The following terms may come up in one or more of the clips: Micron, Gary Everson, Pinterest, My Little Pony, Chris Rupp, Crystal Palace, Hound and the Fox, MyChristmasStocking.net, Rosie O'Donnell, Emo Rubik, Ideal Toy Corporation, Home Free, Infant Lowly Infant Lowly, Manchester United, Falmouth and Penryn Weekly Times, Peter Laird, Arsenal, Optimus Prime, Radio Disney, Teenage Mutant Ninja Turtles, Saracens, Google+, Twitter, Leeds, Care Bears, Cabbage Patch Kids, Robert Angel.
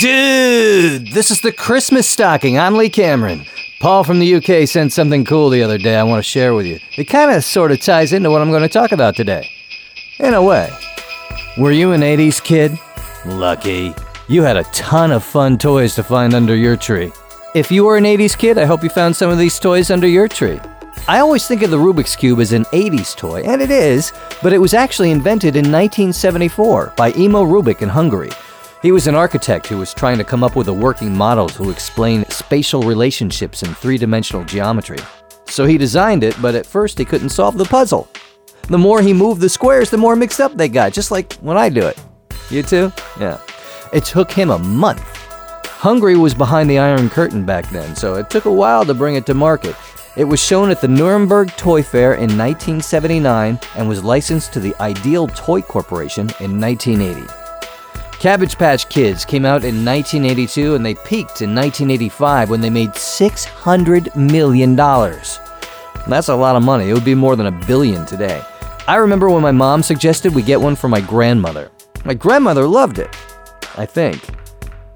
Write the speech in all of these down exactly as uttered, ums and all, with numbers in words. Dude, this is the Christmas stocking. I'm Lee Cameron. Paul from the U K sent something cool the other day I want to share with you. It kind of sort of ties into what I'm going to talk about today. In a way. Were you an eighties kid? Lucky. You had a ton of fun toys to find under your tree. If you were an eighties kid, I hope you found some of these toys under your tree. I always think of the Rubik's Cube as an eighties toy, and it is, but it was actually invented in nineteen seventy-four by Emo Rubik in Hungary. He was an architect who was trying to come up with a working model to explain spatial relationships in three-dimensional geometry. So he designed it, but at first he couldn't solve the puzzle. The more he moved the squares, the more mixed up they got, just like when I do it. You too? Yeah. It took him a month. Hungary was behind the Iron Curtain back then, so it took a while to bring it to market. It was shown at the Nuremberg Toy Fair in nineteen seventy-nine and was licensed to the Ideal Toy Corporation in nineteen eighty. Cabbage Patch Kids came out in nineteen eighty-two and they peaked in nineteen eighty-five when they made six hundred million dollars. That's a lot of money. It would be more than a billion today. I remember when my mom suggested we get one for my grandmother. My grandmother loved it, I think.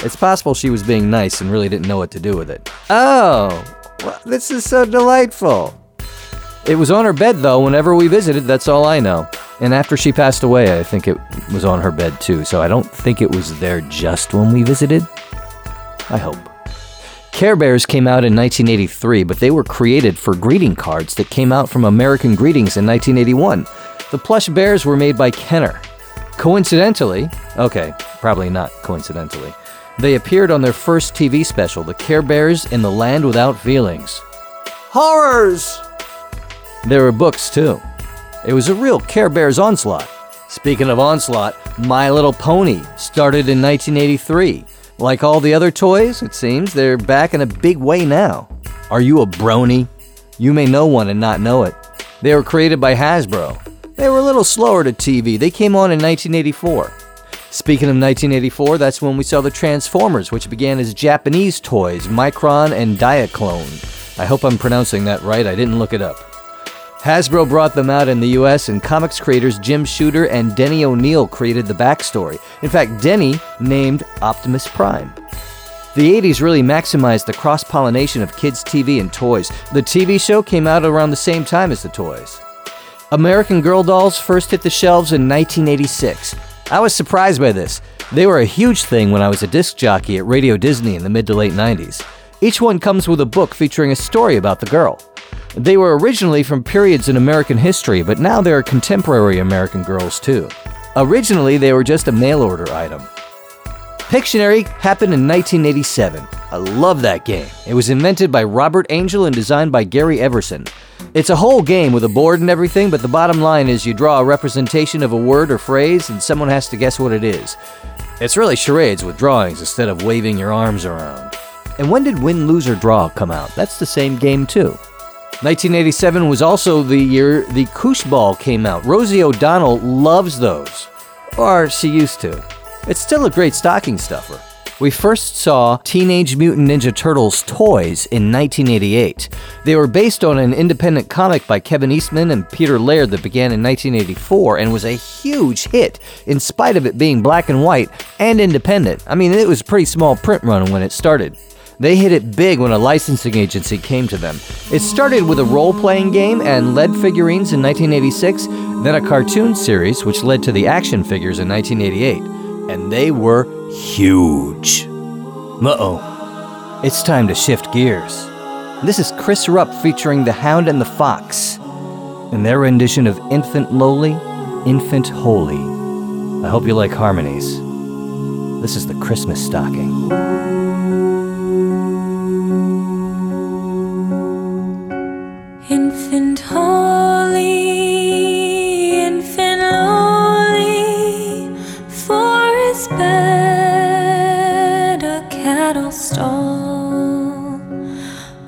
It's possible she was being nice and really didn't know what to do with it. Oh! Well, this is so delightful. It was on her bed, though, whenever we visited, that's all I know. And after she passed away, I think it was on her bed, too, so I don't think it was there just when we visited. I hope. Care Bears came out in nineteen eighty-three, but they were created for greeting cards that came out from American Greetings in nineteen eighty-one. The plush bears were made by Kenner. Coincidentally, okay, probably not coincidentally, they appeared on their first T V special, The Care Bears in the Land Without Feelings. Horrors! There were books, too. It was a real Care Bears onslaught. Speaking of onslaught, My Little Pony started in nineteen eighty-three. Like all the other toys, it seems, they're back in a big way now. Are you a brony? You may know one and not know it. They were created by Hasbro. They were a little slower to T V. They came on in nineteen eighty-four. Speaking of nineteen eighty-four, that's when we saw the Transformers, which began as Japanese toys, Micron and Diaclone. I hope I'm pronouncing that right. I didn't look it up. Hasbro brought them out in the U S, and comics creators Jim Shooter and Denny O'Neill created the backstory. In fact, Denny named Optimus Prime. The eighties really maximized the cross-pollination of kids' T V and toys. The T V show came out around the same time as the toys. American Girl Dolls first hit the shelves in nineteen eighty-six. I was surprised by this. They were a huge thing when I was a disc jockey at Radio Disney in the mid to late nineties. Each one comes with a book featuring a story about the girl. They were originally from periods in American history, but now there are contemporary American girls too. Originally, they were just a mail-order item. Pictionary happened in nineteen eighty-seven. I love that game. It was invented by Robert Angel and designed by Gary Everson. It's a whole game with a board and everything, but the bottom line is you draw a representation of a word or phrase and someone has to guess what it is. It's really charades with drawings instead of waving your arms around. And when did Win, Lose, or Draw come out? That's the same game too. nineteen eighty-seven was also the year the Koosh Ball came out. Rosie O'Donnell loves those. Or she used to. It's still a great stocking stuffer. We first saw Teenage Mutant Ninja Turtles toys in nineteen eighty-eight. They were based on an independent comic by Kevin Eastman and Peter Laird that began in nineteen eighty-four and was a huge hit in spite of it being black and white and independent. I mean, it was a pretty small print run when it started. They hit it big when a licensing agency came to them. It started with a role-playing game and lead figurines in nineteen eighty-six, then a cartoon series which led to the action figures in nineteen eighty-eight. And they were huge. Uh-oh. It's time to shift gears. This is Chris Rupp featuring the Hound and the Fox and their rendition of Infant Lowly, Infant Holy. I hope you like harmonies. This is the Christmas stocking. Infant Holy, Infant Lowly, bed, a cattle stall,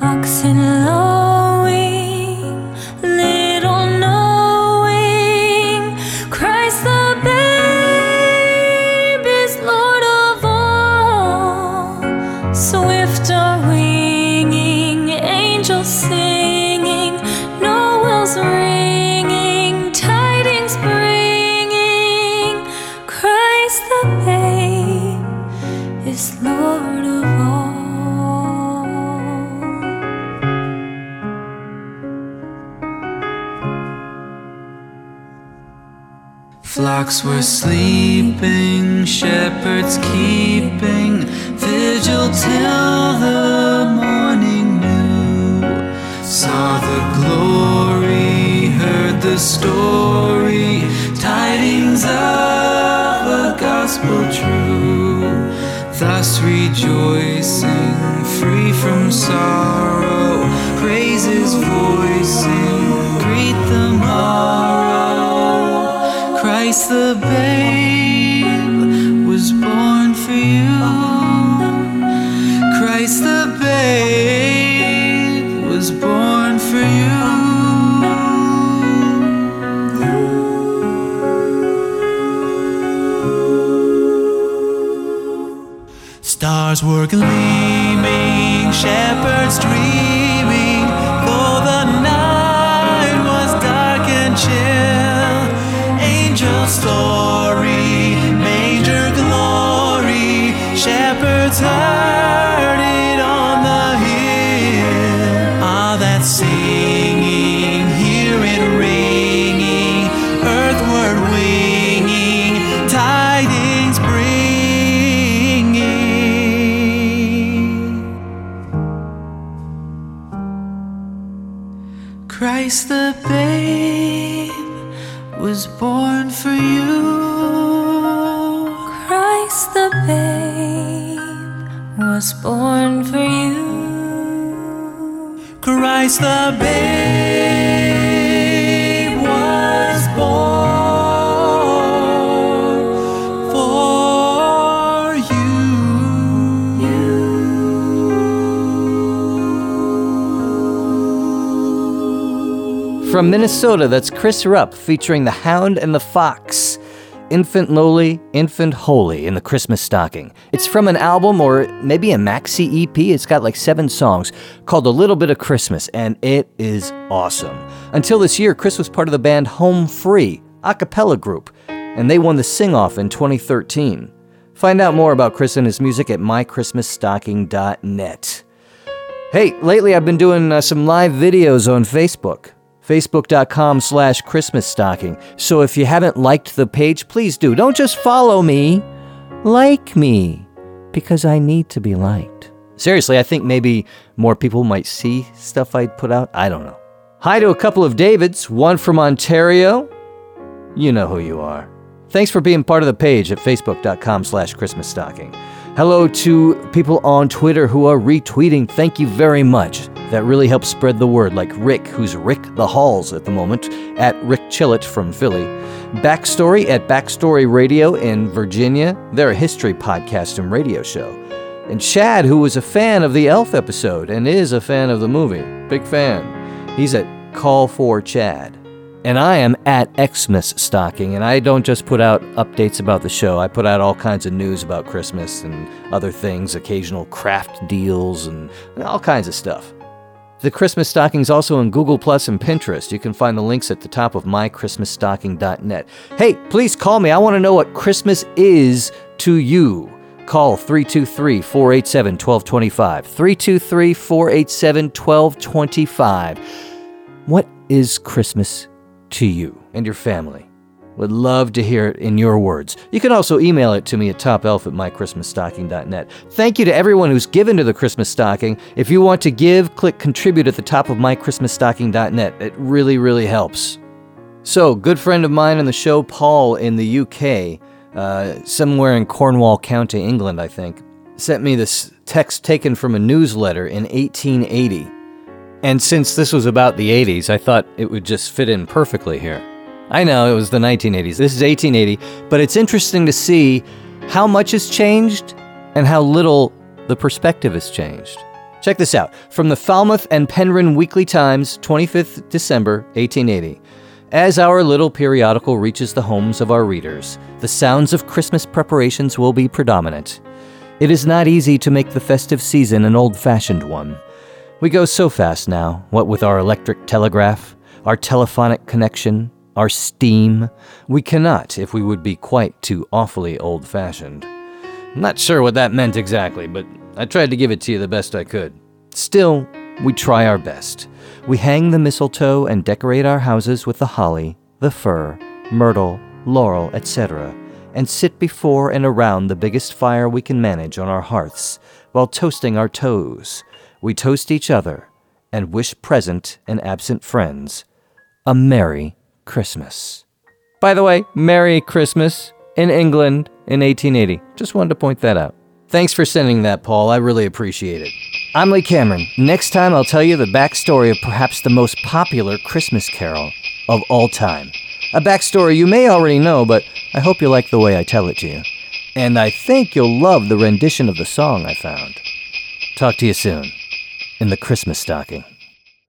oxen lowing, little knowing, Christ the babe is Lord of all. Swift are winging, angels singing, Noel's ringing, tidings bringing, Christ the babe. is Lord of all. Flocks were sleeping, shepherds keeping vigil till the morning new. Saw the glory, heard the story, tidings of the gospel true. Thus rejoicing, free from sorrow, praises voicing, greet the morrow. Christ the babe was born for you. Christ the babe was born for you. Stars were gleaming, shepherds dreaming, though the night was dark and chill. Angel story, manger glory, shepherds heard it on the hill. Ah, that singing, hear it ringing, earthward winging, tidings bring. Christ the babe was born for you. Christ the babe was born for you. Christ the babe was born for you. you. From Minnesota, that's Chris Rupp featuring the Hound and the Fox. Infant lowly, infant holy in the Christmas stocking. It's from an album or maybe a maxi E P. It's got like seven songs called A Little Bit of Christmas, and it is awesome. Until this year, Chris was part of the band Home Free, a cappella group, and they won the sing-off in twenty thirteen. Find out more about Chris and his music at my christmas stocking dot net. Hey, lately I've been doing uh, some live videos on Facebook. Facebook.com slash Christmas Stocking. So if you haven't liked the page, please do. Don't just follow me. Like me. Because I need to be liked. Seriously, I think maybe more people might see stuff I put out. I don't know. Hi to a couple of Davids. One from Ontario. You know who you are. Thanks for being part of the page at Facebook.com slash Christmas Stocking. Hello to people on Twitter who are retweeting. Thank you very much. That really helps spread the word, like Rick, who's Rick the Halls at the moment, at Rick Chillett from Philly. Backstory at Backstory Radio in Virginia. They're a history podcast and radio show. And Chad, who was a fan of the Elf episode and is a fan of the movie. Big fan. He's at Call for Chad. And I am at Xmas Stocking, and I don't just put out updates about the show. I put out all kinds of news about Christmas and other things, occasional craft deals and all kinds of stuff. The Christmas Stocking's also on Google Plus and Pinterest. You can find the links at the top of my christmas stocking dot net. Hey, please call me. I want to know what Christmas is to you. Call three two three, four eight seven, one two two five. three two three, four eight seven, one two two five. What is Christmas to you and your family? Would love to hear it in your words. You can also email it to me at topelf at my christmas stocking dot net. Thank you to everyone who's given to the Christmas Stocking. If you want to give, click contribute at the top of my christmas stocking dot net. It really, really helps. So, good friend of mine on the show, Paul, in the U K, uh, somewhere in Cornwall County, England, I think, sent me this text taken from a newsletter in eighteen eighty. And since this was about the eighties, I thought it would just fit in perfectly here. I know, it was the nineteen eighties. This is eighteen eighty, but it's interesting to see how much has changed and how little the perspective has changed. Check this out. From the Falmouth and Penryn Weekly Times, twenty-fifth of December, eighteen eighty. As our little periodical reaches the homes of our readers, the sounds of Christmas preparations will be predominant. It is not easy to make the festive season an old-fashioned one. We go so fast now, what with our electric telegraph, our telephonic connection, our steam. We cannot if we would be quite too awfully old-fashioned. I'm not sure what that meant exactly, but I tried to give it to you the best I could. Still, we try our best. We hang the mistletoe and decorate our houses with the holly, the fir, myrtle, laurel, et cetera, and sit before and around the biggest fire we can manage on our hearths while toasting our toes. We toast each other and wish present and absent friends a Merry Christmas. By the way, Merry Christmas in England in eighteen eighty. Just wanted to point that out. Thanks for sending that, Paul. I really appreciate it. I'm Lee Cameron. Next time, I'll tell you the backstory of perhaps the most popular Christmas carol of all time. A backstory you may already know, but I hope you like the way I tell it to you. And I think you'll love the rendition of the song I found. Talk to you soon in the Christmas stocking.